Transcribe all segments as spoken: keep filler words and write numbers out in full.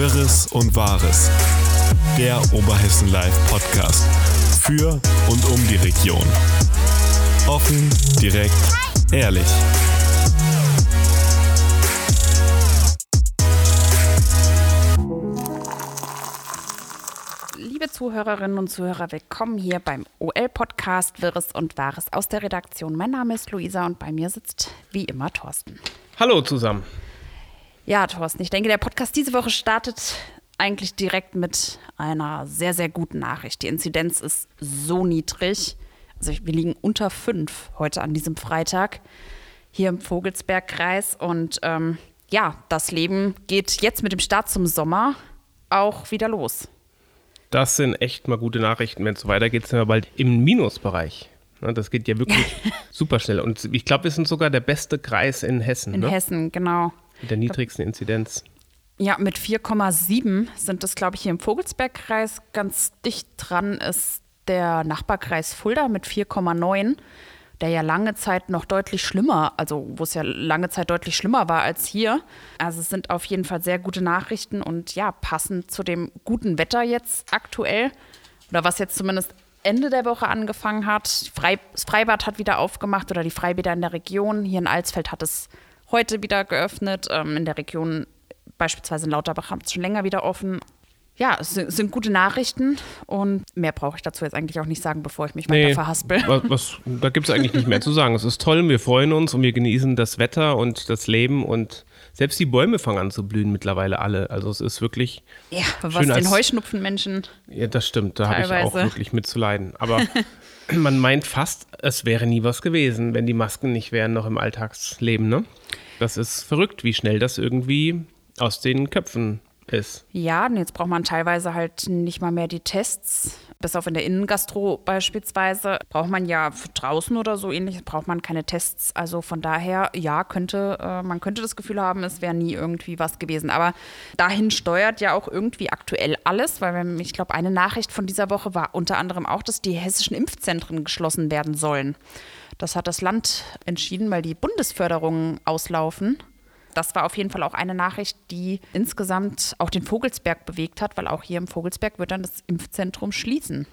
Wirres und Wahres. Der Oberhessen-Live-Podcast. Für und um die Region. Offen, direkt, ehrlich. Liebe Zuhörerinnen und Zuhörer, willkommen hier beim O L-Podcast Wirres und Wahres aus der Redaktion. Mein Name ist Luisa und bei mir sitzt wie immer Thorsten. Hallo zusammen. Ja, Thorsten, ich denke, der Podcast diese Woche startet eigentlich direkt mit einer sehr, sehr guten Nachricht. Die Inzidenz ist so niedrig. Also wir liegen unter fünf heute an diesem Freitag hier im Vogelsbergkreis. Und ähm, ja, das Leben geht jetzt mit dem Start zum Sommer auch wieder los. Das sind echt mal gute Nachrichten. Wenn es so weitergeht, sind wir bald im Minusbereich. Das geht ja wirklich super schnell. Und ich glaube, wir sind sogar der beste Kreis in Hessen. In ne? Hessen, genau. Mit der niedrigsten Inzidenz. Ja, mit vier Komma sieben sind das, glaube ich, hier im Vogelsbergkreis. Ganz dicht dran ist der Nachbarkreis Fulda mit vier Komma neun, der ja lange Zeit noch deutlich schlimmer, also wo es ja lange Zeit deutlich schlimmer war als hier. Also es sind auf jeden Fall sehr gute Nachrichten und ja, passend zu dem guten Wetter jetzt aktuell oder was jetzt zumindest Ende der Woche angefangen hat. Das Freibad hat wieder aufgemacht oder die Freibäder in der Region. Hier in Alsfeld hat es heute wieder geöffnet. In der Region beispielsweise in Lauterbach haben es schon länger wieder offen. Ja, es sind gute Nachrichten und mehr brauche ich dazu jetzt eigentlich auch nicht sagen, bevor ich mich nee, weiter verhaspel. Was, was, da gibt es eigentlich nicht mehr zu sagen. Es ist toll, wir freuen uns und wir genießen das Wetter und das Leben und selbst die Bäume fangen an zu blühen mittlerweile alle. Also es ist wirklich ja, was schön den als, Heuschnupfenmenschen. Ja, das stimmt, da habe ich auch wirklich mit zu leiden. Aber man meint fast, es wäre nie was gewesen, wenn die Masken nicht wären noch im Alltagsleben. Ne? Das ist verrückt, wie schnell das irgendwie aus den Köpfen ist. Ja, und jetzt braucht man teilweise halt nicht mal mehr die Tests. Bis auf in der Innengastro beispielsweise braucht man ja für draußen oder so ähnlich, braucht man keine Tests. Also von daher, ja, könnte äh, man könnte das Gefühl haben, es wäre nie irgendwie was gewesen. Aber dahin steuert ja auch irgendwie aktuell alles, weil ich glaube, eine Nachricht von dieser Woche war unter anderem auch, dass die hessischen Impfzentren geschlossen werden sollen. Das hat das Land entschieden, weil die Bundesförderungen auslaufen. Das war auf jeden Fall auch eine Nachricht, die insgesamt auch den Vogelsberg bewegt hat, weil auch hier im Vogelsberg wird dann das Impfzentrum schließen.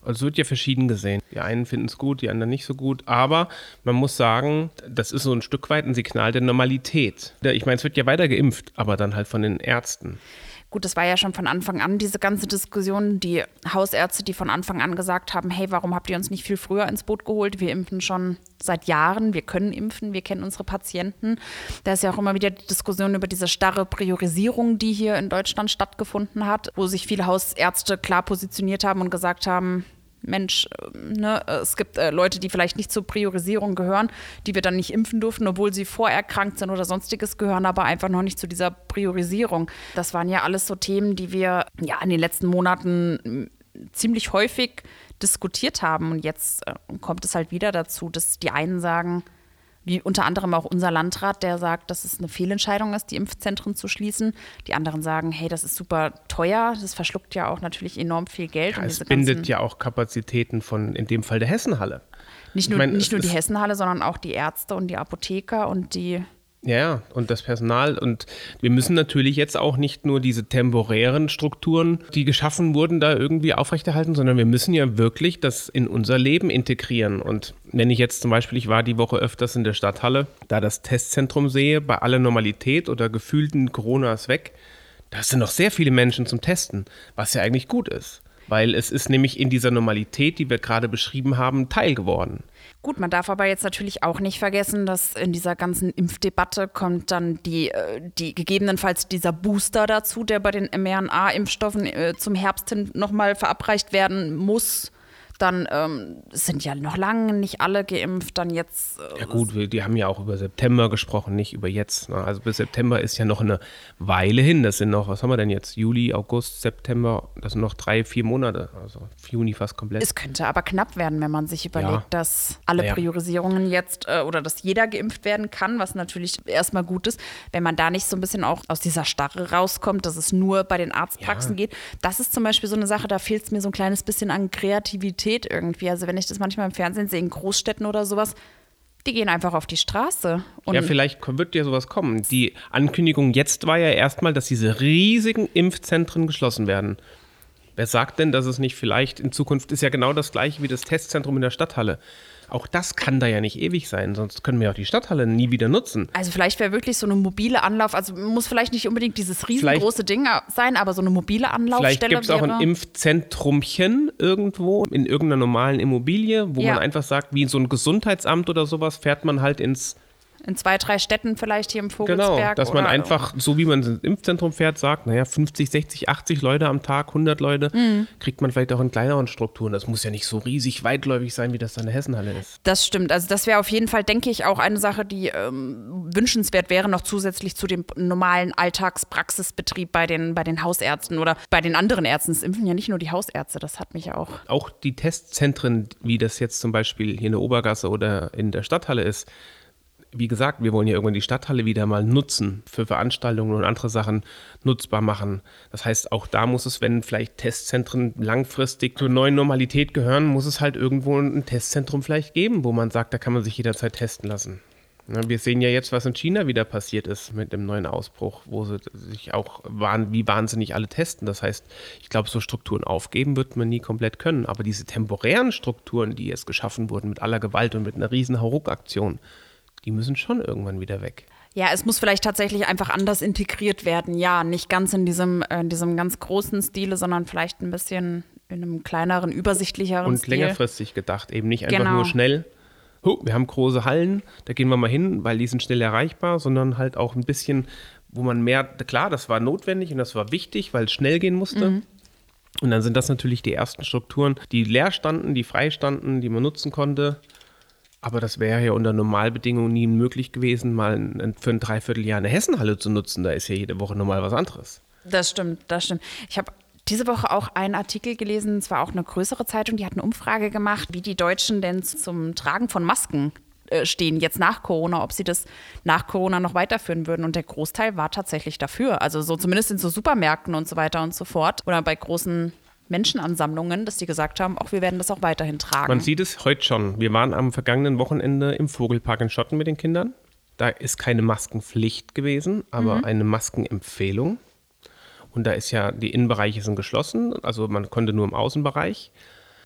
Also es wird ja verschieden gesehen. Die einen finden es gut, die anderen nicht so gut. Aber man muss sagen, das ist so ein Stück weit ein Signal der Normalität. Ich meine, es wird ja weiter geimpft, aber dann halt von den Ärzten. Gut, das war ja schon von Anfang an diese ganze Diskussion, die Hausärzte, die von Anfang an gesagt haben, hey, warum habt ihr uns nicht viel früher ins Boot geholt? Wir impfen schon seit Jahren, wir können impfen, wir kennen unsere Patienten. Da ist ja auch immer wieder die Diskussion über diese starre Priorisierung, die hier in Deutschland stattgefunden hat, wo sich viele Hausärzte klar positioniert haben und gesagt haben, Mensch, ne, es gibt äh, Leute, die vielleicht nicht zur Priorisierung gehören, die wir dann nicht impfen durften, obwohl sie vorerkrankt sind oder sonstiges, gehören aber einfach noch nicht zu dieser Priorisierung. Das waren ja alles so Themen, die wir ja in den letzten Monaten ziemlich häufig diskutiert haben. Und jetzt äh, kommt es halt wieder dazu, dass die einen sagen, wie unter anderem auch unser Landrat, der sagt, dass es eine Fehlentscheidung ist, die Impfzentren zu schließen. Die anderen sagen, hey, das ist super teuer. Das verschluckt ja auch natürlich enorm viel Geld. Ja, und es bindet ja auch Kapazitäten von, in dem Fall, der Hessenhalle. Nicht nur, ich meine, nicht nur die Hessenhalle, sondern auch die Ärzte und die Apotheker und die... Ja, und das Personal. Und wir müssen natürlich jetzt auch nicht nur diese temporären Strukturen, die geschaffen wurden, da irgendwie aufrechterhalten, sondern wir müssen ja wirklich das in unser Leben integrieren. Und wenn ich jetzt zum Beispiel, ich war die Woche öfters in der Stadthalle, da das Testzentrum sehe, bei aller Normalität oder gefühlten Corona ist weg, da sind noch sehr viele Menschen zum Testen, was ja eigentlich gut ist. Weil es ist nämlich in dieser Normalität, die wir gerade beschrieben haben, Teil geworden. Gut, man darf aber jetzt natürlich auch nicht vergessen, dass in dieser ganzen Impfdebatte kommt dann die, die gegebenenfalls dieser Booster dazu, der bei den mRNA-Impfstoffen äh, zum Herbst hin nochmal verabreicht werden muss. Dann ähm, sind ja noch lange nicht alle geimpft, dann jetzt... Äh, ja gut, wir, die haben ja auch über September gesprochen, nicht über jetzt. Ne? Also bis September ist ja noch eine Weile hin. Das sind noch, was haben wir denn jetzt? Juli, August, September, das sind noch drei, vier Monate. Also Juni fast komplett. Es könnte aber knapp werden, wenn man sich überlegt, ja. dass alle naja. Priorisierungen jetzt äh, oder dass jeder geimpft werden kann, was natürlich erstmal gut ist. Wenn man da nicht so ein bisschen auch aus dieser Starre rauskommt, dass es nur bei den Arztpraxen ja. geht. Das ist zum Beispiel so eine Sache, da fehlt es mir so ein kleines bisschen an Kreativität irgendwie. Also wenn ich das manchmal im Fernsehen sehe, in Großstädten oder sowas, Die gehen einfach auf die Straße. Und ja, vielleicht wird ja sowas kommen. Die Ankündigung jetzt war ja erstmal, dass diese riesigen Impfzentren geschlossen werden. Wer sagt denn, dass es nicht vielleicht in Zukunft, ist ja genau das gleiche wie das Testzentrum in der Stadthalle. Auch das kann da ja nicht ewig sein, sonst können wir auch die Stadthalle nie wieder nutzen. Also vielleicht wäre wirklich so eine mobile Anlauf, also muss vielleicht nicht unbedingt dieses riesengroße vielleicht, Ding sein, aber so eine mobile Anlaufstelle. Vielleicht gibt es auch ein Impfzentrumchen irgendwo in irgendeiner normalen Immobilie, wo ja. man einfach sagt, wie so ein Gesundheitsamt oder sowas, fährt man halt ins... In zwei, drei Städten vielleicht hier im Vogelsberg. Genau, dass man oder einfach, so wie man ins Impfzentrum fährt, sagt, naja, fünfzig, sechzig, achtzig Leute am Tag, hundert Leute, mhm. kriegt man vielleicht auch in kleineren Strukturen. Das muss ja nicht so riesig weitläufig sein, wie das dann in der Hessenhalle ist. Das stimmt. Also das wäre auf jeden Fall, denke ich, auch eine Sache, die ähm, wünschenswert wäre, noch zusätzlich zu dem normalen Alltagspraxisbetrieb bei den, bei den Hausärzten oder bei den anderen Ärzten. Es impfen ja nicht nur die Hausärzte, das hat mich auch. Auch die Testzentren, wie das jetzt zum Beispiel hier in der Obergasse oder in der Stadthalle ist, wie gesagt, wir wollen ja irgendwann die Stadthalle wieder mal nutzen, für Veranstaltungen und andere Sachen nutzbar machen. Das heißt, auch da muss es, wenn vielleicht Testzentren langfristig zur neuen Normalität gehören, muss es halt irgendwo ein Testzentrum vielleicht geben, wo man sagt, da kann man sich jederzeit testen lassen. Wir sehen ja jetzt, was in China wieder passiert ist mit dem neuen Ausbruch, wo sie sich auch waren, wie wahnsinnig alle testen. Das heißt, ich glaube, so Strukturen aufgeben wird man nie komplett können. Aber diese temporären Strukturen, die jetzt geschaffen wurden mit aller Gewalt und mit einer riesen Hauruck-Aktion, die müssen schon irgendwann wieder weg. Ja, es muss vielleicht tatsächlich einfach anders integriert werden. Ja, nicht ganz in diesem, in diesem ganz großen Stile, sondern vielleicht ein bisschen in einem kleineren, übersichtlicheren und Stil. Und längerfristig gedacht, eben nicht einfach genau. nur schnell, oh, wir haben große Hallen, da gehen wir mal hin, weil die sind schnell erreichbar, sondern halt auch ein bisschen, wo man mehr, klar, das war notwendig und das war wichtig, weil es schnell gehen musste. Mhm. Und dann sind das natürlich die ersten Strukturen, die leer standen, die frei standen, die man nutzen konnte. Aber das wäre ja unter Normalbedingungen nie möglich gewesen, mal für ein Dreivierteljahr eine Hessenhalle zu nutzen. Da ist ja jede Woche nochmal was anderes. Das stimmt, das stimmt. Ich habe diese Woche auch einen Artikel gelesen, es war auch eine größere Zeitung, die hat eine Umfrage gemacht, wie die Deutschen denn zum Tragen von Masken stehen jetzt nach Corona, ob sie das nach Corona noch weiterführen würden. Und der Großteil war tatsächlich dafür. Also so zumindest in so Supermärkten und so weiter und so fort oder bei großen Menschenansammlungen, dass die gesagt haben, auch wir werden das auch weiterhin tragen. Man sieht es heute schon. Wir waren am vergangenen Wochenende im Vogelpark in Schotten mit den Kindern. Da ist keine Maskenpflicht gewesen, aber mhm. eine Maskenempfehlung. Und da ist ja, die Innenbereiche sind geschlossen, also man konnte nur im Außenbereich.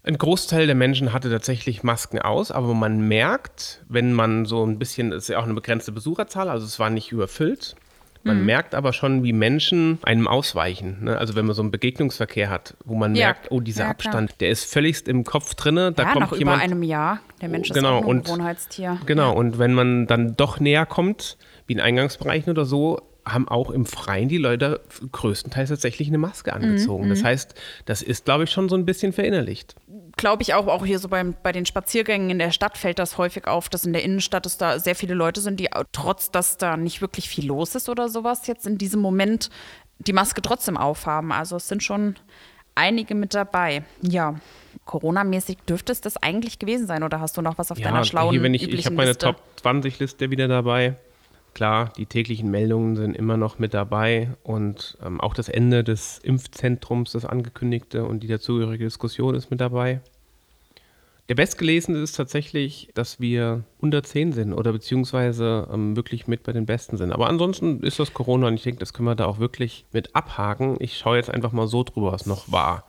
Ein Großteil der Menschen hatte tatsächlich Masken aus, aber man merkt, wenn man so ein bisschen, es ist ja auch eine begrenzte Besucherzahl, also es war nicht überfüllt. Man merkt aber schon, wie Menschen einem ausweichen. Ne? Also wenn man so einen Begegnungsverkehr hat, wo man ja. merkt, oh, dieser ja, Abstand, der ist völligst im Kopf drinne. Da ja, kommt nach jemand, über einem Jahr. Der Mensch oh, genau, ist auch ein Gewohnheitstier. Genau, ja. Und wenn man dann doch näher kommt, wie in Eingangsbereichen oder so, haben auch im Freien die Leute größtenteils tatsächlich eine Maske angezogen. Mhm, das heißt, das ist, glaube ich, schon so ein bisschen verinnerlicht. Glaube ich auch, auch hier so beim, bei den Spaziergängen in der Stadt fällt das häufig auf, dass in der Innenstadt es da sehr viele Leute sind, die trotz, dass da nicht wirklich viel los ist oder sowas, jetzt in diesem Moment die Maske trotzdem aufhaben. Also es sind schon einige mit dabei. Ja, Corona-mäßig dürfte es das eigentlich gewesen sein. Oder hast du noch was auf ja, deiner schlauen, hier, wenn ich, üblichen ich habe meine Liste? Top zwanzig Liste wieder dabei. Klar, die täglichen Meldungen sind immer noch mit dabei und ähm, auch das Ende des Impfzentrums, das angekündigte und die dazugehörige Diskussion ist mit dabei. Der Bestgelesene ist tatsächlich, dass wir unter zehn sind oder beziehungsweise ähm, wirklich mit bei den Besten sind. Aber ansonsten ist das Corona und ich denke, das können wir da auch wirklich mit abhaken. Ich schaue jetzt einfach mal so drüber, was noch war.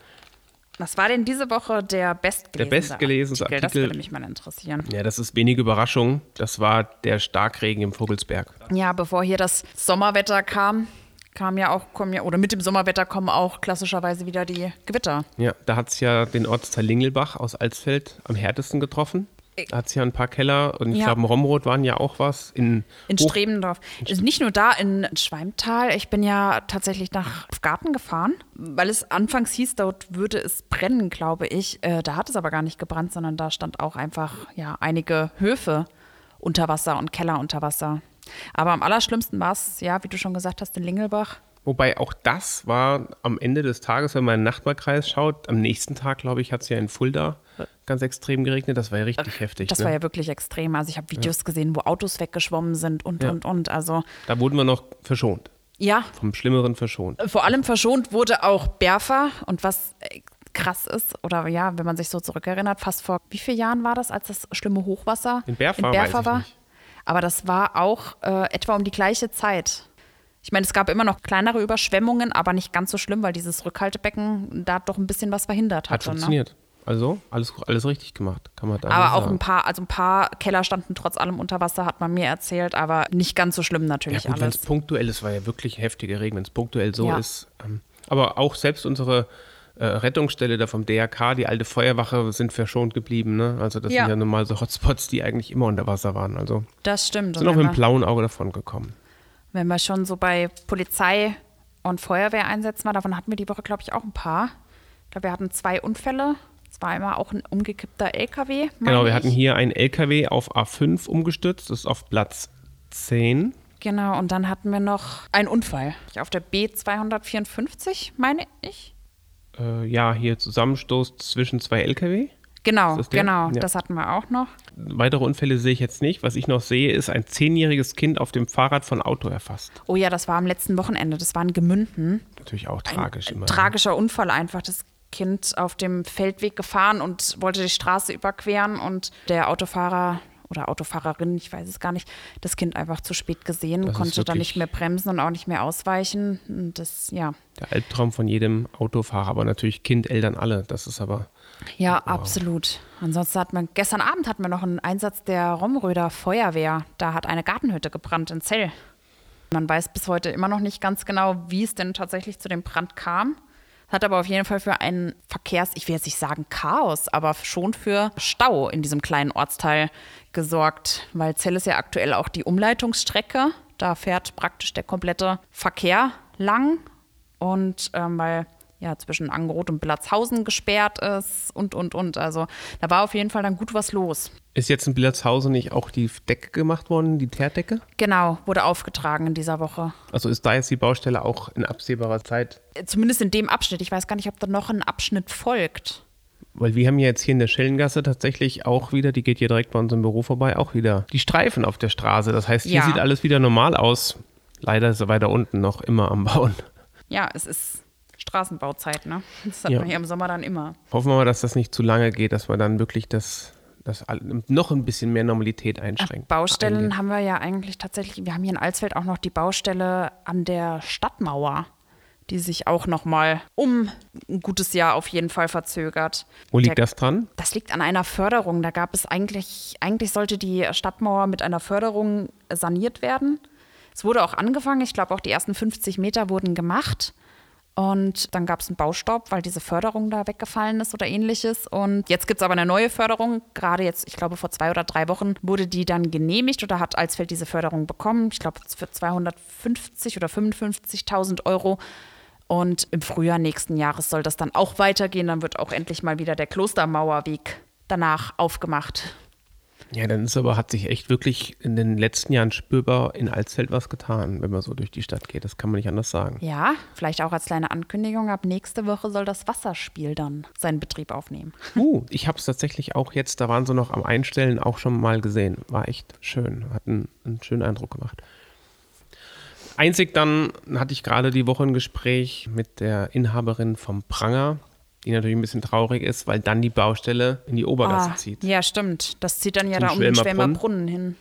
Was war denn diese Woche der bestgelesene der bestgelesene Artikel? Artikel? Das würde mich mal interessieren. Ja, das ist wenig Überraschung. Das war der Starkregen im Vogelsberg. Ja, bevor hier das Sommerwetter kam, kam ja auch, kommen ja, oder mit dem Sommerwetter kommen auch klassischerweise wieder die Gewitter. Ja, da hat es ja den Ortsteil Lingelbach aus Alsfeld am härtesten getroffen. Da hat es ja ein paar Keller und ich ja. glaube, in Romrod waren ja auch was. In, in Strebendorf. Also nicht nur da, in Schwaimtal. Ich bin ja tatsächlich nach Garten gefahren, weil es anfangs hieß, dort würde es brennen, glaube ich. Äh, da hat es aber gar nicht gebrannt, sondern da stand auch einfach ja, einige Höfe unter Wasser und Keller unter Wasser. Aber am allerschlimmsten war es, ja, wie du schon gesagt hast, in Lingelbach. Wobei auch das war am Ende des Tages, wenn man in den Nachbarkreis schaut, am nächsten Tag, glaube ich, hat es ja in Fulda ganz extrem geregnet. Das war ja richtig Ach, heftig. Das ne? war ja wirklich extrem. Also ich habe Videos ja. gesehen, wo Autos weggeschwommen sind und, ja. und, und. Also da wurden wir noch verschont. Ja. Vom Schlimmeren verschont. Vor allem verschont wurde auch Berfa. Und was krass ist, oder ja, wenn man sich so zurückerinnert, fast vor wie vielen Jahren war das, als das schlimme Hochwasser in Berfa, in Berfa war? Nicht. Aber das war auch äh, etwa um die gleiche Zeit. Ich meine, es gab immer noch kleinere Überschwemmungen, aber nicht ganz so schlimm, weil dieses Rückhaltebecken da doch ein bisschen was verhindert hat. Hat funktioniert. Ne? Also alles, alles richtig gemacht, kann man da sagen. Aber auch ein paar, also ein paar Keller standen trotz allem unter Wasser, hat man mir erzählt, aber nicht ganz so schlimm natürlich ja, gut, alles. Wenn es punktuell ist, war ja wirklich heftiger Regen, wenn es punktuell so ja. ist. Ähm, aber auch selbst unsere äh, Rettungsstelle da vom D R K, die alte Feuerwache, sind verschont geblieben. Ne? Also das ja. sind ja normal so Hotspots, die eigentlich immer unter Wasser waren. Also das stimmt. Sind auch mit dem blauen Auge davon gekommen. Wenn wir schon so bei Polizei und Feuerwehr einsetzen waren, davon hatten wir die Woche, glaube ich, auch ein paar. Ich glaube, wir hatten zwei Unfälle. Es war einmal auch ein umgekippter L K W. Genau, wir ich. hatten hier einen L K W auf A fünf umgestürzt, das ist auf Platz zehn. Genau, und dann hatten wir noch einen Unfall auf der B zwei fünf vier, meine ich. Äh, ja, hier Zusammenstoß zwischen zwei L K W. Genau, das genau, ja. das hatten wir auch noch. Weitere Unfälle sehe ich jetzt nicht. Was ich noch sehe, ist ein zehnjähriges Kind auf dem Fahrrad von Auto erfasst. Oh ja, das war am letzten Wochenende, das war in Gemünden. Natürlich auch tragisch. Ein immer. tragischer Unfall einfach, das Kind auf dem Feldweg gefahren und wollte die Straße überqueren und der Autofahrer oder Autofahrerin, ich weiß es gar nicht, das Kind einfach zu spät gesehen, das konnte dann nicht mehr bremsen und auch nicht mehr ausweichen. Und das, ja. Der Albtraum von jedem Autofahrer, aber natürlich Kind, Eltern, alle, das ist aber... Ja, wow. absolut. Ansonsten hat man, gestern Abend hatten wir noch einen Einsatz der Romröder Feuerwehr. Da hat eine Gartenhütte gebrannt in Zell. Man weiß bis heute immer noch nicht ganz genau, wie es denn tatsächlich zu dem Brand kam. Hat aber auf jeden Fall für einen Verkehrs-, ich will jetzt nicht sagen Chaos, aber schon für Stau in diesem kleinen Ortsteil gesorgt. Weil Zell ist ja aktuell auch die Umleitungsstrecke. Da fährt praktisch der komplette Verkehr lang. Und ähm, weil... ja, zwischen Angerot und Platzhausen gesperrt ist und, und, und. Also da war auf jeden Fall dann gut was los. Ist jetzt in Platzhausen nicht auch die Decke gemacht worden, die Teerdecke? Genau, wurde aufgetragen in dieser Woche. Also ist da jetzt die Baustelle auch in absehbarer Zeit? Zumindest in dem Abschnitt. Ich weiß gar nicht, ob da noch ein Abschnitt folgt. Weil wir haben ja jetzt hier in der Schellengasse tatsächlich auch wieder, die geht hier direkt bei unserem Büro vorbei, auch wieder die Streifen auf der Straße. Das heißt, hier ja. sieht alles wieder normal aus. Leider ist er weiter unten noch immer am Bauen. Ja, es ist... Straßenbauzeit, ne? Das hat ja. man hier im Sommer dann immer. Hoffen wir mal, dass das nicht zu lange geht, dass man dann wirklich das, das noch ein bisschen mehr Normalität einschränkt. Ach, Baustellen eingeht. Haben wir ja eigentlich tatsächlich, wir haben hier in Alsfeld auch noch die Baustelle an der Stadtmauer, die sich auch nochmal um ein gutes Jahr auf jeden Fall verzögert. Wo liegt der, das dran? Das liegt an einer Förderung. Da gab es eigentlich, eigentlich sollte die Stadtmauer mit einer Förderung saniert werden. Es wurde auch angefangen, ich glaube auch die ersten fünfzig Meter wurden gemacht. Und dann gab es einen Baustopp, weil diese Förderung da weggefallen ist oder ähnliches. Und jetzt gibt es aber eine neue Förderung. Gerade jetzt, ich glaube, vor zwei oder drei Wochen wurde die dann genehmigt oder hat Alsfeld diese Förderung bekommen. Ich glaube, für zweihundertfünfzig oder fünfundfünfzigtausend Euro. Und im Frühjahr nächsten Jahres soll das dann auch weitergehen. Dann wird auch endlich mal wieder der Klostermauerweg danach aufgemacht. Ja, dann ist aber, hat sich echt wirklich in den letzten Jahren spürbar in Alsfeld was getan, wenn man so durch die Stadt geht. Das kann man nicht anders sagen. Ja, vielleicht auch als kleine Ankündigung, ab nächste Woche soll das Wasserspiel dann seinen Betrieb aufnehmen. Uh, ich habe es tatsächlich auch jetzt, da waren sie noch am Einstellen, auch schon mal gesehen. War echt schön, hat einen, einen schönen Eindruck gemacht. Einzig dann hatte ich gerade die Woche ein Gespräch mit der Inhaberin vom Pranger, die natürlich ein bisschen traurig ist, weil dann die Baustelle in die Obergasse ah, zieht. Ja, stimmt. Das zieht dann ja da um den Schwemmerbrunnen hin.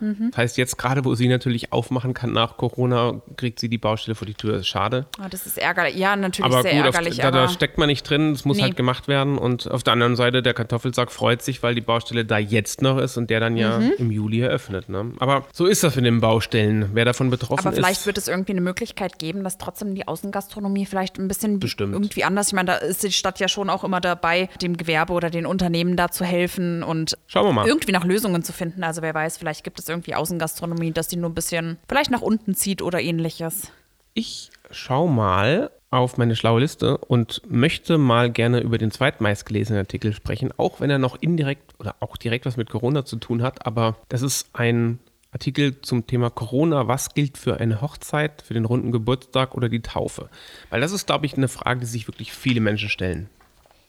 Mhm. Das heißt, jetzt gerade, wo sie natürlich aufmachen kann nach Corona, kriegt sie die Baustelle vor die Tür. Das ist schade. Ah, das ist ärgerlich. Ja, natürlich aber sehr gut, ärgerlich. Auf, da, aber da steckt man nicht drin. Das muss nee. halt gemacht werden. Und auf der anderen Seite, der Kartoffelsack freut sich, weil die Baustelle da jetzt noch ist und der dann ja mhm. im Juli eröffnet. Ne? Aber so ist das mit den Baustellen. Wer davon betroffen ist. Aber vielleicht ist, wird es irgendwie eine Möglichkeit geben, dass trotzdem die Außengastronomie vielleicht ein bisschen bestimmt. irgendwie anders, ich meine, da ist die Stadt ja schon auch immer dabei, dem Gewerbe oder den Unternehmen da zu helfen und Schauen wir mal. irgendwie nach Lösungen zu finden. Also wer weiß, vielleicht gibt es irgendwie Außengastronomie, dass die nur ein bisschen vielleicht nach unten zieht oder ähnliches. Ich schaue mal auf meine schlaue Liste und möchte mal gerne über den zweitmeistgelesenen Artikel sprechen, auch wenn er noch indirekt oder auch direkt was mit Corona zu tun hat. Aber das ist ein Artikel zum Thema Corona, was gilt für eine Hochzeit, für den runden Geburtstag oder die Taufe? Weil das ist, glaube ich, eine Frage, die sich wirklich viele Menschen stellen.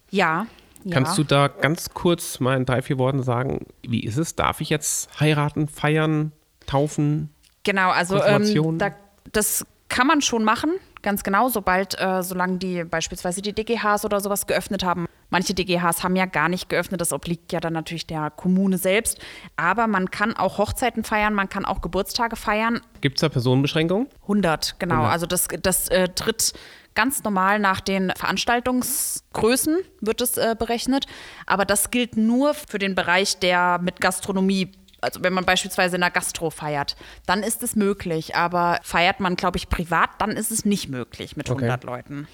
Ja, Ja. Kannst du da ganz kurz mal in drei, vier Worten sagen, wie ist es? Darf ich jetzt heiraten, feiern, taufen? Genau, also ähm, da, das kann man schon machen, ganz genau, sobald, äh, solange die beispielsweise die D G Hs oder sowas geöffnet haben. Manche D G Hs haben ja gar nicht geöffnet, das obliegt ja dann natürlich der Kommune selbst. Aber man kann auch Hochzeiten feiern, man kann auch Geburtstage feiern. Gibt es da Personenbeschränkungen? hundert, genau. hundert. Also das, das äh, tritt ganz normal nach den Veranstaltungsgrößen wird es äh, berechnet. Aber das gilt nur für den Bereich, der mit Gastronomie, also wenn man beispielsweise in der Gastro feiert, dann ist es möglich. Aber feiert man, glaube ich, privat, dann ist es nicht möglich mit hundert okay. Leuten.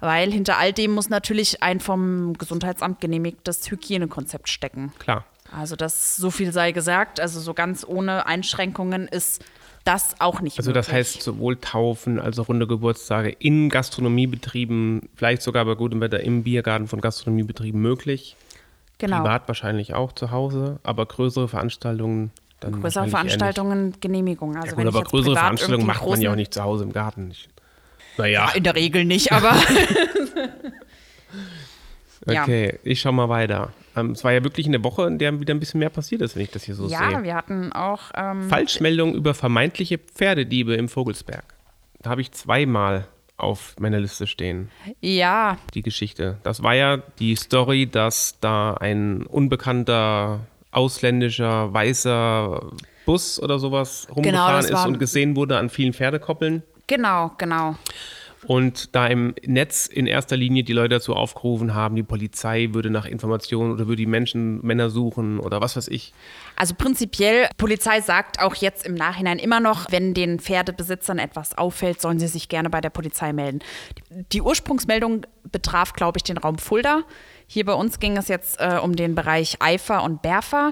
Weil hinter all dem muss natürlich ein vom Gesundheitsamt genehmigtes Hygienekonzept stecken. Klar. Also das, so viel sei gesagt, also so ganz ohne Einschränkungen ist das auch nicht also möglich. Also das heißt, sowohl Taufen als auch runde Geburtstage in Gastronomiebetrieben, vielleicht sogar bei gutem Wetter im Biergarten von Gastronomiebetrieben möglich. Genau. Privat wahrscheinlich auch zu Hause, aber größere Veranstaltungen dann größere Veranstaltungen Genehmigung. Also ja, gut, wenn aber größere Veranstaltungen macht man ja auch nicht zu Hause im Garten. Nicht. Naja. Ja, in der Regel nicht, aber. Okay, ja. Ich schau mal weiter. Ähm, es war ja wirklich eine Woche, in der wieder ein bisschen mehr passiert ist, wenn ich das hier so ja, sehe. Ja, wir hatten auch. Ähm, Falschmeldungen über vermeintliche Pferdediebe im Vogelsberg. Da habe ich zweimal auf meiner Liste stehen. Ja. Die Geschichte. Das war ja die Story, dass da ein unbekannter ausländischer weißer Bus oder sowas rumgefahren genau, ist und gesehen wurde an vielen Pferdekoppeln. Genau, genau. Und da im Netz in erster Linie die Leute dazu aufgerufen haben, die Polizei würde nach Informationen oder würde die Menschen, Männer suchen oder was weiß ich. Also prinzipiell, Polizei sagt auch jetzt im Nachhinein immer noch, wenn den Pferdebesitzern etwas auffällt, sollen sie sich gerne bei der Polizei melden. Die Ursprungsmeldung betraf, glaube ich, den Raum Fulda. Hier bei uns ging es jetzt äh, um den Bereich Eifel und Berfa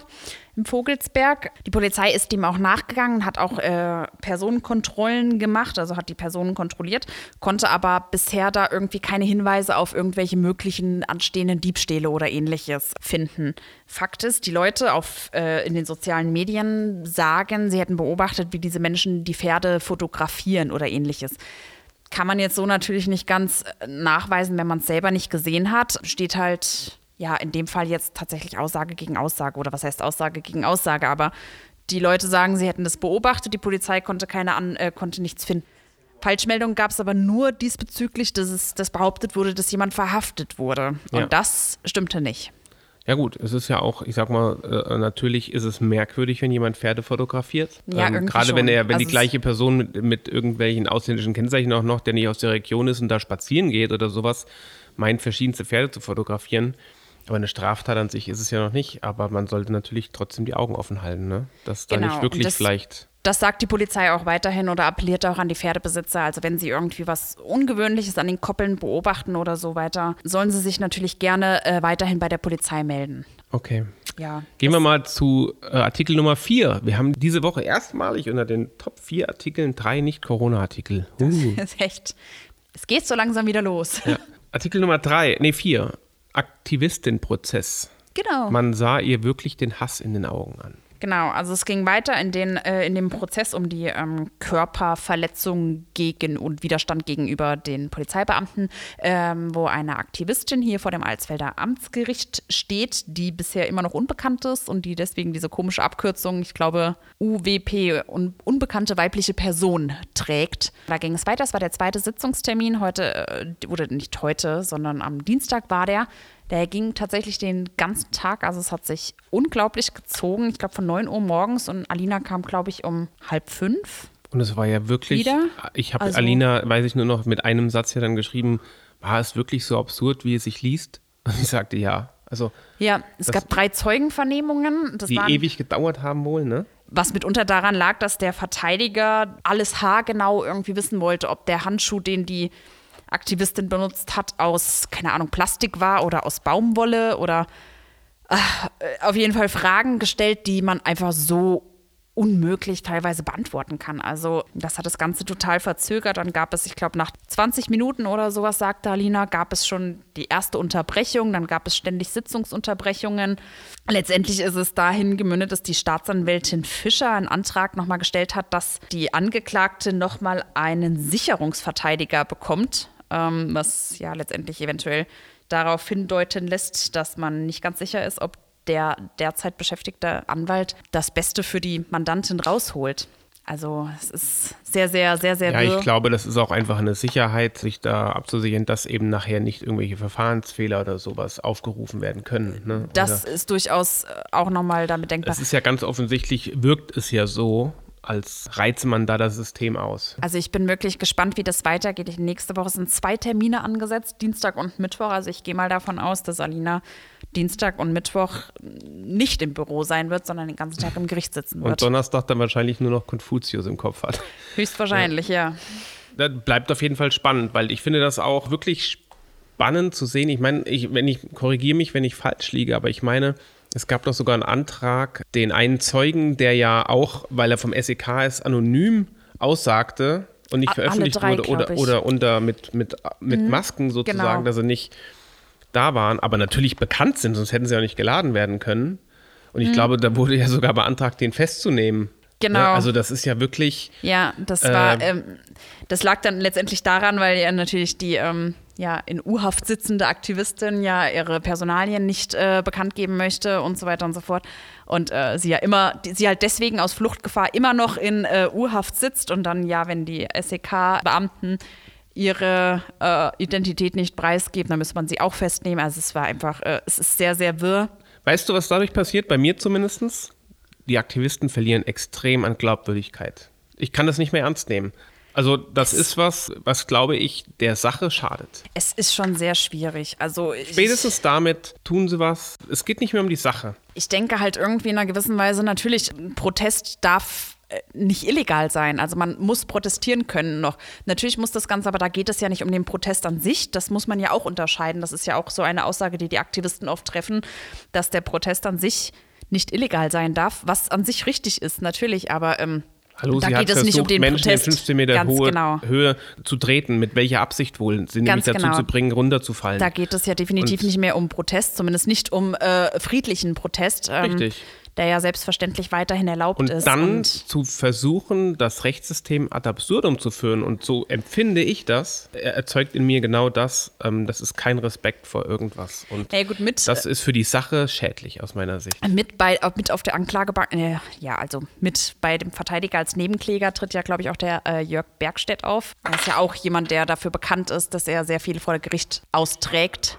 im Vogelsberg. Die Polizei ist dem auch nachgegangen, hat auch äh, Personenkontrollen gemacht, also hat die Personen kontrolliert, konnte aber bisher da irgendwie keine Hinweise auf irgendwelche möglichen anstehenden Diebstähle oder ähnliches finden. Fakt ist, die Leute auf, äh, in den sozialen Medien sagen, sie hätten beobachtet, wie diese Menschen die Pferde fotografieren oder ähnliches. Kann man jetzt so natürlich nicht ganz nachweisen, wenn man es selber nicht gesehen hat. Steht halt, ja, in dem Fall jetzt tatsächlich Aussage gegen Aussage. Oder was heißt Aussage gegen Aussage? Aber die Leute sagen, sie hätten das beobachtet. Die Polizei konnte, keine an, äh, konnte nichts finden. Falschmeldungen gab es aber nur diesbezüglich, dass es dass behauptet wurde, dass jemand verhaftet wurde. Und ja. Das stimmte nicht. Ja gut, es ist ja auch, ich sag mal, äh, natürlich ist es merkwürdig, wenn jemand Pferde fotografiert. Ja, ähm, irgendwie gerade schon. wenn er, wenn also die gleiche Person mit, mit irgendwelchen ausländischen Kennzeichen auch noch, der nicht aus der Region ist und da spazieren geht oder sowas, meint, verschiedenste Pferde zu fotografieren. Aber eine Straftat an sich ist es ja noch nicht. Aber man sollte natürlich trotzdem die Augen offen halten, ne? Dass da genau. nicht wirklich das, vielleicht. Das sagt die Polizei auch weiterhin oder appelliert auch an die Pferdebesitzer. Also wenn sie irgendwie was Ungewöhnliches an den Koppeln beobachten oder so weiter, sollen sie sich natürlich gerne äh, weiterhin bei der Polizei melden. Okay. Ja, gehen wir mal zu äh, Artikel Nummer vier. Wir haben diese Woche erstmalig unter den Top vier Artikeln drei Nicht-Corona-Artikel. Das uh. ist echt. Es geht so langsam wieder los. Ja. Artikel Nummer drei, nee vier. Aktivistin-Prozess. Genau. Man sah ihr wirklich den Hass in den Augen an. Genau, also es ging weiter in, den, äh, in dem Prozess um die ähm, Körperverletzung gegen und Widerstand gegenüber den Polizeibeamten, ähm, wo eine Aktivistin hier vor dem Alsfelder Amtsgericht steht, die bisher immer noch unbekannt ist und die deswegen diese komische Abkürzung, ich glaube U W P, un- unbekannte weibliche Person, trägt. Da ging es weiter, es war der zweite Sitzungstermin, heute, äh, oder nicht heute, sondern am Dienstag war der. Der ging tatsächlich den ganzen Tag, also es hat sich unglaublich gezogen. Ich glaube von neun Uhr morgens und Alina kam, glaube ich, um halb fünf. Und es war ja wirklich, wieder. ich habe also, Alina, weiß ich nur noch, mit einem Satz hier dann geschrieben, war es wirklich so absurd, wie es sich liest? Und ich sagte ja. Also, ja, es gab drei Zeugenvernehmungen. Das die waren, ewig gedauert haben wohl, ne? Was mitunter daran lag, dass der Verteidiger alles haargenau irgendwie wissen wollte, ob der Handschuh, den die Aktivistin benutzt hat, aus, keine Ahnung, Plastik war oder aus Baumwolle oder äh, auf jeden Fall Fragen gestellt, die man einfach so unmöglich teilweise beantworten kann. Also das hat das Ganze total verzögert. Dann gab es, ich glaube, nach zwanzig Minuten oder sowas, sagte Alina, gab es schon die erste Unterbrechung. Dann gab es ständig Sitzungsunterbrechungen. Letztendlich ist es dahin gemündet, dass die Staatsanwältin Fischer einen Antrag nochmal gestellt hat, dass die Angeklagte nochmal einen Sicherungsverteidiger bekommt, ähm, was ja letztendlich eventuell darauf hindeuten lässt, dass man nicht ganz sicher ist, ob der derzeit beschäftigte Anwalt das Beste für die Mandantin rausholt. Also es ist sehr, sehr, sehr, sehr Ja, wirr. Ich glaube, das ist auch einfach eine Sicherheit, sich da abzusichern, dass eben nachher nicht irgendwelche Verfahrensfehler oder sowas aufgerufen werden können. Ne? Das oder ist durchaus auch nochmal damit denkbar. Es ist ja ganz offensichtlich, wirkt es ja so, als reizt man da das System aus. Also ich bin wirklich gespannt, wie das weitergeht. Ich, nächste Woche sind zwei Termine angesetzt, Dienstag und Mittwoch. Also ich gehe mal davon aus, dass Alina Dienstag und Mittwoch nicht im Büro sein wird, sondern den ganzen Tag im Gericht sitzen wird. Und Donnerstag dann wahrscheinlich nur noch Konfuzius im Kopf hat. Höchstwahrscheinlich, ja. ja. Das bleibt auf jeden Fall spannend, weil ich finde das auch wirklich spannend zu sehen. Ich meine, ich, wenn ich korrigiere mich, wenn ich falsch liege, aber ich meine, es gab doch sogar einen Antrag, den einen Zeugen, der ja auch, weil er vom S E K ist, anonym aussagte und nicht A- veröffentlicht drei, wurde oder, oder unter mit, mit, mit mhm. Masken sozusagen, genau. dass er nicht da waren, aber natürlich bekannt sind, sonst hätten sie auch nicht geladen werden können. Und ich hm. glaube, da wurde ja sogar beantragt, den festzunehmen. Genau. Ne? Also das ist ja wirklich... Ja, das war, äh, ähm, das lag dann letztendlich daran, weil ja natürlich die ähm, ja, in U-Haft sitzende Aktivistin ja ihre Personalien nicht äh, bekannt geben möchte und so weiter und so fort. Und äh, sie ja immer, die, sie halt deswegen aus Fluchtgefahr immer noch in äh, U-Haft sitzt und dann ja, wenn die S E K-Beamten ihre äh, Identität nicht preisgeben, dann müsste man sie auch festnehmen. Also es war einfach, äh, es ist sehr, sehr wirr. Weißt du, was dadurch passiert? Bei mir zumindest? Die Aktivisten verlieren extrem an Glaubwürdigkeit. Ich kann das nicht mehr ernst nehmen. Also das es ist was, was, glaube ich, der Sache schadet. Es ist schon sehr schwierig. Also spätestens damit tun sie was. Es geht nicht mehr um die Sache. Ich denke halt irgendwie in einer gewissen Weise, natürlich, Protest darf nicht illegal sein. Also man muss protestieren können noch. Natürlich muss das Ganze, aber da geht es ja nicht um den Protest an sich. Das muss man ja auch unterscheiden. Das ist ja auch so eine Aussage, die die Aktivisten oft treffen, dass der Protest an sich nicht illegal sein darf, was an sich richtig ist, natürlich. Aber ähm, Hallo, da sie geht hat es versucht, nicht um den Menschen Protest. In fünfzehn Meter Ganz hohe genau. Höhe zu treten. Mit welcher Absicht wohl? Sie nämlich dazu genau. zu bringen, runterzufallen. Da geht es ja definitiv Und nicht mehr um Protest, zumindest nicht um äh, friedlichen Protest. Ähm, richtig. Der ja selbstverständlich weiterhin erlaubt und ist. Dann und dann zu versuchen, das Rechtssystem ad absurdum zu führen, und so empfinde ich das, erzeugt in mir genau das, ähm, das ist kein Respekt vor irgendwas. Und ja, gut, mit, das ist für die Sache schädlich aus meiner Sicht. Mit, bei, mit auf der Anklagebank, äh, ja also mit bei dem Verteidiger als Nebenkläger tritt ja, glaube ich, auch der äh, Jörg Bergstedt auf. Er ist ja auch jemand, der dafür bekannt ist, dass er sehr viel vor Gericht austrägt.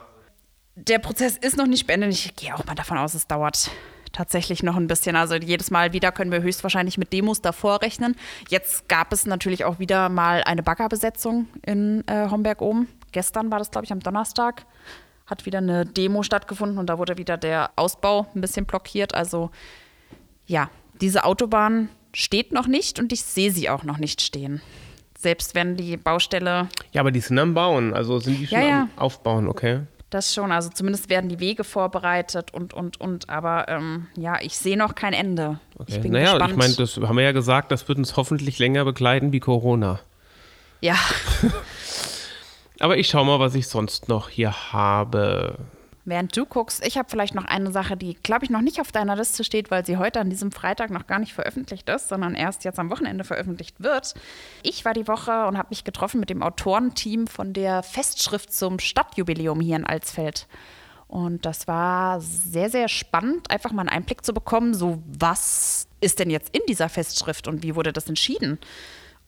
Der Prozess ist noch nicht beendet. Ich gehe auch mal davon aus, es dauert tatsächlich noch ein bisschen. Also jedes Mal wieder können wir höchstwahrscheinlich mit Demos davor rechnen. Jetzt gab es natürlich auch wieder mal eine Baggerbesetzung in äh, Homberg oben. Gestern war das, glaube ich, am Donnerstag. Hat wieder eine Demo stattgefunden und da wurde wieder der Ausbau ein bisschen blockiert. Also ja, diese Autobahn steht noch nicht und ich sehe sie auch noch nicht stehen. Selbst wenn die Baustelle... Ja, aber die sind am Bauen. Also sind die schon ja, ja. am Aufbauen, okay? Das schon, also zumindest werden die Wege vorbereitet und, und, und. Aber ähm, ja, ich sehe noch kein Ende. Okay. Ich bin naja, gespannt. Ich meine, das haben wir ja gesagt, das wird uns hoffentlich länger begleiten wie Corona. Ja. Aber ich schaue mal, was ich sonst noch hier habe. Während du guckst, ich habe vielleicht noch eine Sache, die, glaube ich, noch nicht auf deiner Liste steht, weil sie heute an diesem Freitag noch gar nicht veröffentlicht ist, sondern erst jetzt am Wochenende veröffentlicht wird. Ich war die Woche und habe mich getroffen mit dem Autorenteam von der Festschrift zum Stadtjubiläum hier in Alsfeld. Und das war sehr, sehr spannend, einfach mal einen Einblick zu bekommen, so was ist denn jetzt in dieser Festschrift und wie wurde das entschieden?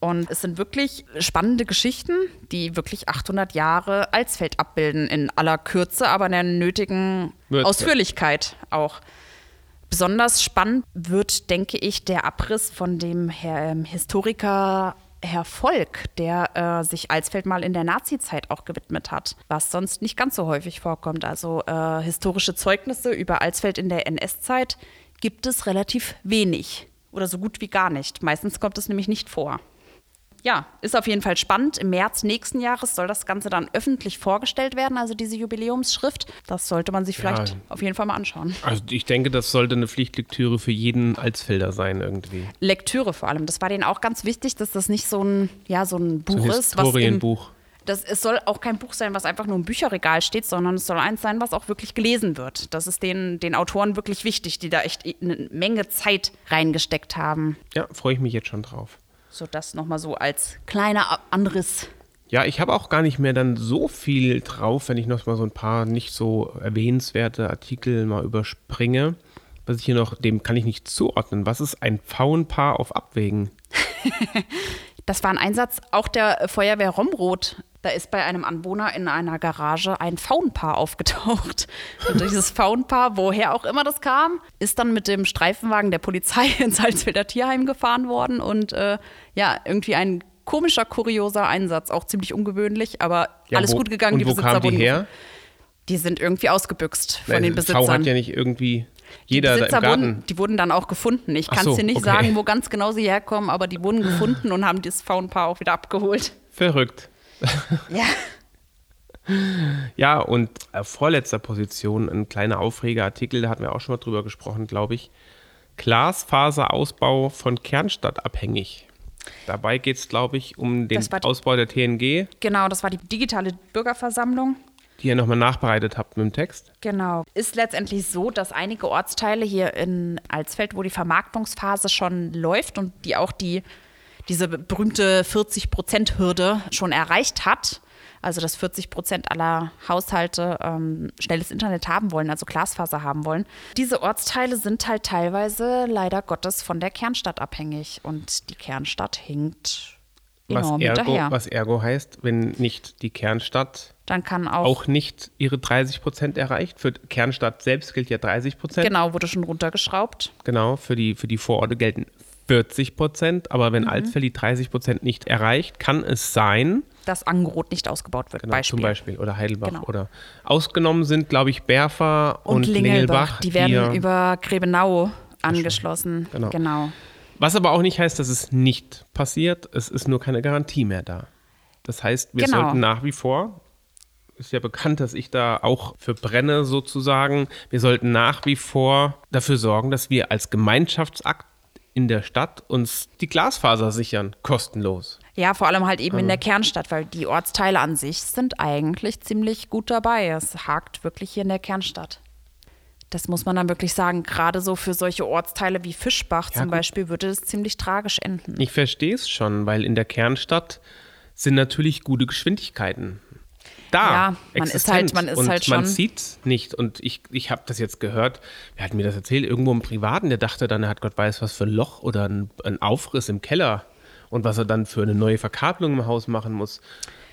Und es sind wirklich spannende Geschichten, die wirklich achthundert Jahre Alsfeld abbilden, in aller Kürze, aber in der nötigen Ausführlichkeit auch. Besonders spannend wird, denke ich, der Abriss von dem Herr, ähm, Historiker Herr Volk, der äh, sich Alsfeld mal in der Nazizeit auch gewidmet hat, was sonst nicht ganz so häufig vorkommt. Also äh, historische Zeugnisse über Alsfeld in der N S-Zeit gibt es relativ wenig oder so gut wie gar nicht. Meistens kommt es nämlich nicht vor. Ja, ist auf jeden Fall spannend. Im März nächsten Jahres soll das Ganze dann öffentlich vorgestellt werden, also diese Jubiläumsschrift. Das sollte man sich vielleicht ja. auf jeden Fall mal anschauen. Also ich denke, das sollte eine Pflichtlektüre für jeden Alsfelder sein irgendwie. Lektüre vor allem. Das war denen auch ganz wichtig, dass das nicht so ein, ja, so ein Buch so ein ist. Ein Historienbuch. Was im, das, es soll auch kein Buch sein, was einfach nur im Bücherregal steht, sondern es soll eins sein, was auch wirklich gelesen wird. Das ist den, den Autoren wirklich wichtig, die da echt eine Menge Zeit reingesteckt haben. Ja, freue ich mich jetzt schon drauf. So, das nochmal so als kleiner Anriss. Ja, ich habe auch gar nicht mehr dann so viel drauf, wenn ich nochmal so ein paar nicht so erwähnenswerte Artikel mal überspringe. Was ich hier noch, dem kann ich nicht zuordnen. Was ist ein Pfauenpaar auf Abwägen? Das war ein Einsatz auch der Feuerwehr Romrod. Da ist bei einem Anwohner in einer Garage ein Faunpaar aufgetaucht. Und dieses Faunpaar, woher auch immer das kam, ist dann mit dem Streifenwagen der Polizei ins Salzwilder Tierheim gefahren worden. Und äh, ja, irgendwie ein komischer, kurioser Einsatz. Auch ziemlich ungewöhnlich, aber ja, alles wo, gut gegangen. Und die wo Besitzer kamen die wurden, her? Die sind irgendwie ausgebüxt von Nein, den Besitzern. V hat ja nicht irgendwie... Jeder die Besitzer da im Garten. Wurden, die wurden dann auch gefunden. Ich kann es so, dir nicht okay. sagen, wo ganz genau sie herkommen, aber die wurden gefunden und haben das Faunpaar auch wieder abgeholt. Verrückt. Ja. Ja, und vorletzter Position, ein kleiner Aufregerartikel, da hatten wir auch schon mal drüber gesprochen, glaube ich. Glasfaserausbau von Kernstadt abhängig. Dabei geht es, glaube ich, um den die, Ausbau der T N G. Genau, das war die digitale Bürgerversammlung. Die ihr nochmal nachbereitet habt mit dem Text. Genau. Ist letztendlich so, dass einige Ortsteile hier in Alsfeld, wo die Vermarktungsphase schon läuft und die auch die, diese berühmte vierzig Prozent Hürde schon erreicht hat, also dass vierzig Prozent aller Haushalte ähm, schnelles Internet haben wollen, also Glasfaser haben wollen. Diese Ortsteile sind halt teilweise leider Gottes von der Kernstadt abhängig und die Kernstadt hinkt enorm was ergo, hinterher. Was ergo heißt, wenn nicht die Kernstadt... Dann kann auch, auch nicht ihre dreißig Prozent erreicht. Für Kernstadt selbst gilt ja dreißig Prozent. Genau, wurde schon runtergeschraubt. Genau, für die, für die Vororte gelten vierzig Prozent. Aber wenn mhm. Alsfeld die dreißig Prozent nicht erreicht, kann es sein, dass Angerot nicht ausgebaut wird, genau, Beispiel. Zum Beispiel. Oder Heidelbach. Genau. Oder ausgenommen sind, glaube ich, Berfa und, und Lingelbach. Lingelbach. Die werden über Grebenau angeschlossen. Genau. genau. Was aber auch nicht heißt, dass es nicht passiert. Es ist nur keine Garantie mehr da. Das heißt, wir genau. sollten nach wie vor... Ist ja bekannt, dass ich da auch für brenne sozusagen. Wir sollten nach wie vor dafür sorgen, dass wir als Gemeinschaftsakt in der Stadt uns die Glasfaser sichern, kostenlos. Ja, vor allem halt eben ähm. in der Kernstadt, weil die Ortsteile an sich sind eigentlich ziemlich gut dabei. Es hakt wirklich hier in der Kernstadt. Das muss man dann wirklich sagen, gerade so für solche Ortsteile wie Fischbach ja, zum gut. Beispiel würde es ziemlich tragisch enden. Ich verstehe es schon, weil in der Kernstadt sind natürlich gute Geschwindigkeiten. Da, ja, man existent. ist halt, man ist und halt schon. Man sieht nicht. Und ich, ich habe das jetzt gehört, wer hat mir das erzählt? Irgendwo im Privaten, der dachte dann, er hat Gott weiß was für ein Loch oder ein, ein Aufriss im Keller und was er dann für eine neue Verkabelung im Haus machen muss.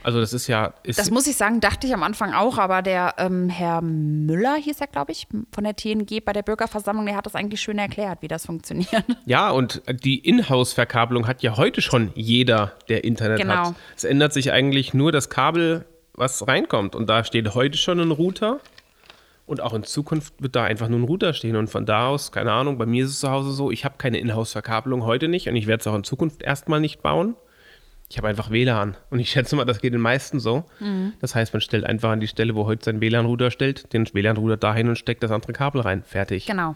Also das ist ja... Ist das muss ich sagen, dachte ich am Anfang auch, aber der ähm, Herr Müller hieß er, glaube ich, von der T N G bei der Bürgerversammlung, der hat das eigentlich schön erklärt, wie das funktioniert. Ja, und die Inhouse-Verkabelung hat ja heute schon jeder, der Internet genau. hat. Es ändert sich eigentlich nur das Kabel... was reinkommt. Und da steht heute schon ein Router und auch in Zukunft wird da einfach nur ein Router stehen. Und von da aus, keine Ahnung, bei mir ist es zu Hause so, ich habe keine Inhouse-Verkabelung heute nicht und ich werde es auch in Zukunft erstmal nicht bauen. Ich habe einfach W L A N und ich schätze mal, das geht den meisten so. Mhm. Das heißt, man stellt einfach an die Stelle, wo heute sein W L A N-Router stellt, den W L A N-Router dahin und steckt das andere Kabel rein. Fertig. Genau.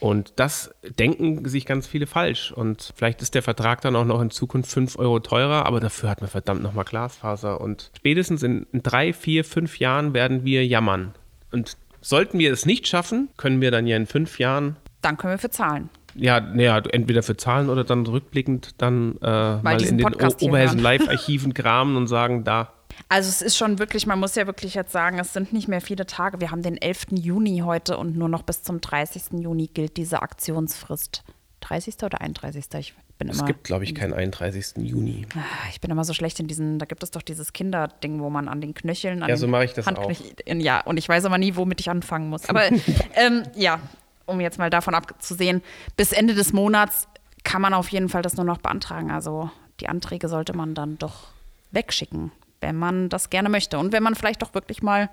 Und das denken sich ganz viele falsch. Und vielleicht ist der Vertrag dann auch noch in Zukunft fünf Euro teurer, aber dafür hat man verdammt nochmal Glasfaser. Und spätestens in drei, vier, fünf Jahren werden wir jammern. Und sollten wir es nicht schaffen, können wir dann ja in fünf Jahren... Dann können wir für zahlen. Ja, naja, entweder für zahlen oder dann rückblickend dann äh, mal in den Oberhausen-Live-Archiven kramen und sagen, da... Also es ist schon wirklich, man muss ja wirklich jetzt sagen, es sind nicht mehr viele Tage. Wir haben den elften Juni heute und nur noch bis zum dreißigsten Juni gilt diese Aktionsfrist. dreißigsten oder einunddreißigsten? Ich bin immer, es gibt, glaube ich, keinen einunddreißigsten Juni. Ich bin immer so schlecht in diesen, da gibt es doch dieses Kinderding, wo man an den Knöcheln, an ja, so mache ich das auch. Ja, und ich weiß aber nie, womit ich anfangen muss. Aber ähm, ja, um jetzt mal davon abzusehen, bis Ende des Monats kann man auf jeden Fall das nur noch beantragen. Also die Anträge sollte man dann doch wegschicken, wenn man das gerne möchte. Und wenn man vielleicht doch wirklich mal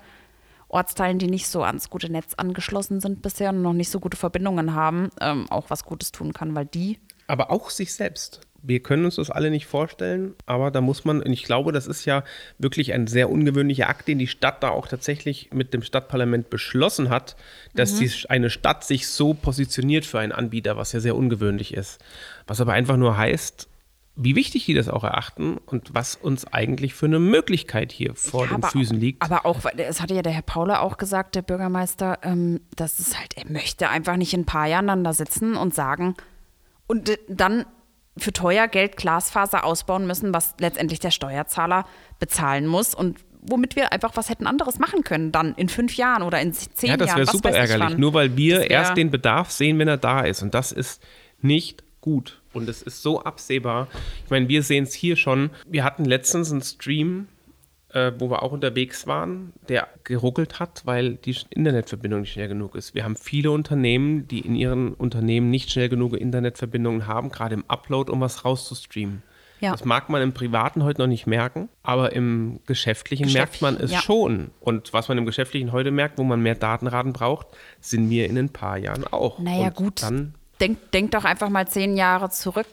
Ortsteilen, die nicht so ans gute Netz angeschlossen sind bisher und noch nicht so gute Verbindungen haben, ähm, auch was Gutes tun kann, weil die... Aber auch sich selbst. Wir können uns das alle nicht vorstellen, aber da muss man, und ich glaube, das ist ja wirklich ein sehr ungewöhnlicher Akt, den die Stadt da auch tatsächlich mit dem Stadtparlament beschlossen hat, dass mhm. die, eine Stadt sich so positioniert für einen Anbieter, was ja sehr ungewöhnlich ist. Was aber einfach nur heißt, wie wichtig die das auch erachten und was uns eigentlich für eine Möglichkeit hier vor ja, den Füßen auch, liegt. Aber auch, es hatte ja der Herr Paula auch gesagt, der Bürgermeister, ähm, dass es halt, er möchte einfach nicht in ein paar Jahren dann da sitzen und sagen und dann für teuer Geld Glasfaser ausbauen müssen, was letztendlich der Steuerzahler bezahlen muss und womit wir einfach was hätten anderes machen können dann in fünf Jahren oder in zehn Jahren. Ja, das wäre super ärgerlich, nur weil wir erst den Bedarf sehen, wenn er da ist und das ist nicht gut. Und es ist so absehbar. Ich meine, wir sehen es hier schon. Wir hatten letztens einen Stream, äh, wo wir auch unterwegs waren, der geruckelt hat, weil die Internetverbindung nicht schnell genug ist. Wir haben viele Unternehmen, die in ihren Unternehmen nicht schnell genug Internetverbindungen haben, gerade im Upload, um was rauszustreamen. Ja. Das mag man im Privaten heute noch nicht merken, aber im Geschäftlichen Geschäft, merkt man es ja. schon. Und was man im Geschäftlichen heute merkt, wo man mehr Datenraten braucht, sind wir in ein paar Jahren auch. Naja, und gut, dann denk, denk doch einfach mal zehn Jahre zurück.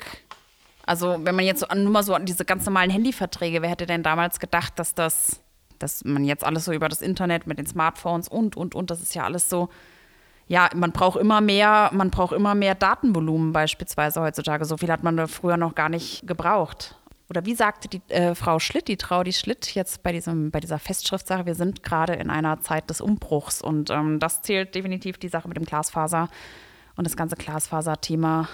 Also wenn man jetzt so, nur mal so an diese ganz normalen Handyverträge, wer hätte denn damals gedacht, dass das, dass man jetzt alles so über das Internet mit den Smartphones und, und, und, das ist ja alles so, ja, man braucht immer mehr, man braucht immer mehr Datenvolumen beispielsweise heutzutage. So viel hat man früher noch gar nicht gebraucht. Oder wie sagte die äh, Frau Schlitt, die Traudi Schlitt, jetzt bei diesem, bei dieser Festschriftsache, wir sind gerade in einer Zeit des Umbruchs und ähm, das zählt definitiv, die Sache mit dem Glasfaser und das ganze Glasfaser-Thema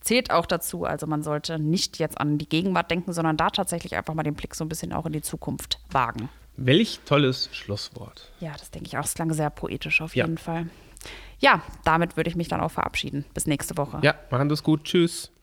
zählt auch dazu. Also man sollte nicht jetzt an die Gegenwart denken, sondern da tatsächlich einfach mal den Blick so ein bisschen auch in die Zukunft wagen. Welch tolles Schlusswort. Ja, das denke ich auch. Es klang sehr poetisch auf ja. jeden Fall. Ja, damit würde ich mich dann auch verabschieden. Bis nächste Woche. Ja, machen Sie es gut. Tschüss.